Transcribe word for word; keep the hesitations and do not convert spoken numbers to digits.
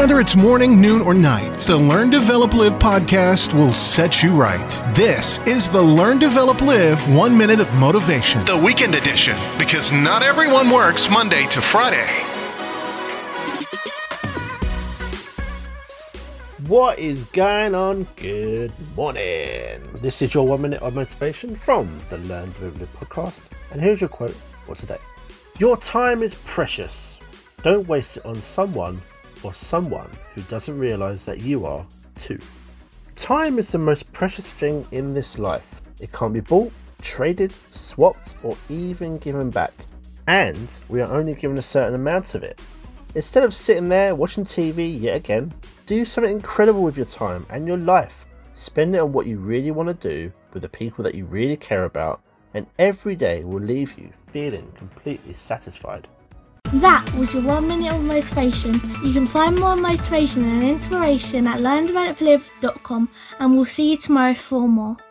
Whether it's morning, noon, or night, the Learn, Develop, Live podcast will set you right. This is the Learn, Develop, Live One Minute of Motivation, the weekend edition, because not everyone works Monday to Friday. What is going on? Good morning. This is your One Minute of Motivation from the Learn, Develop, Live podcast. And here's your quote for today. Your time is precious. Don't waste it on someone or someone who doesn't realise that you are too. Time is the most precious thing in this life. It can't be bought, traded, swapped, or even given back. And we are only given a certain amount of it. Instead of sitting there watching T V yet again, do something incredible with your time and your life. Spend it on what you really want to do with the people that you really care about, and every day will leave you feeling completely satisfied. That was your one minute of motivation. You can find more motivation and inspiration at learn develop live dot com, and we'll see you tomorrow for more.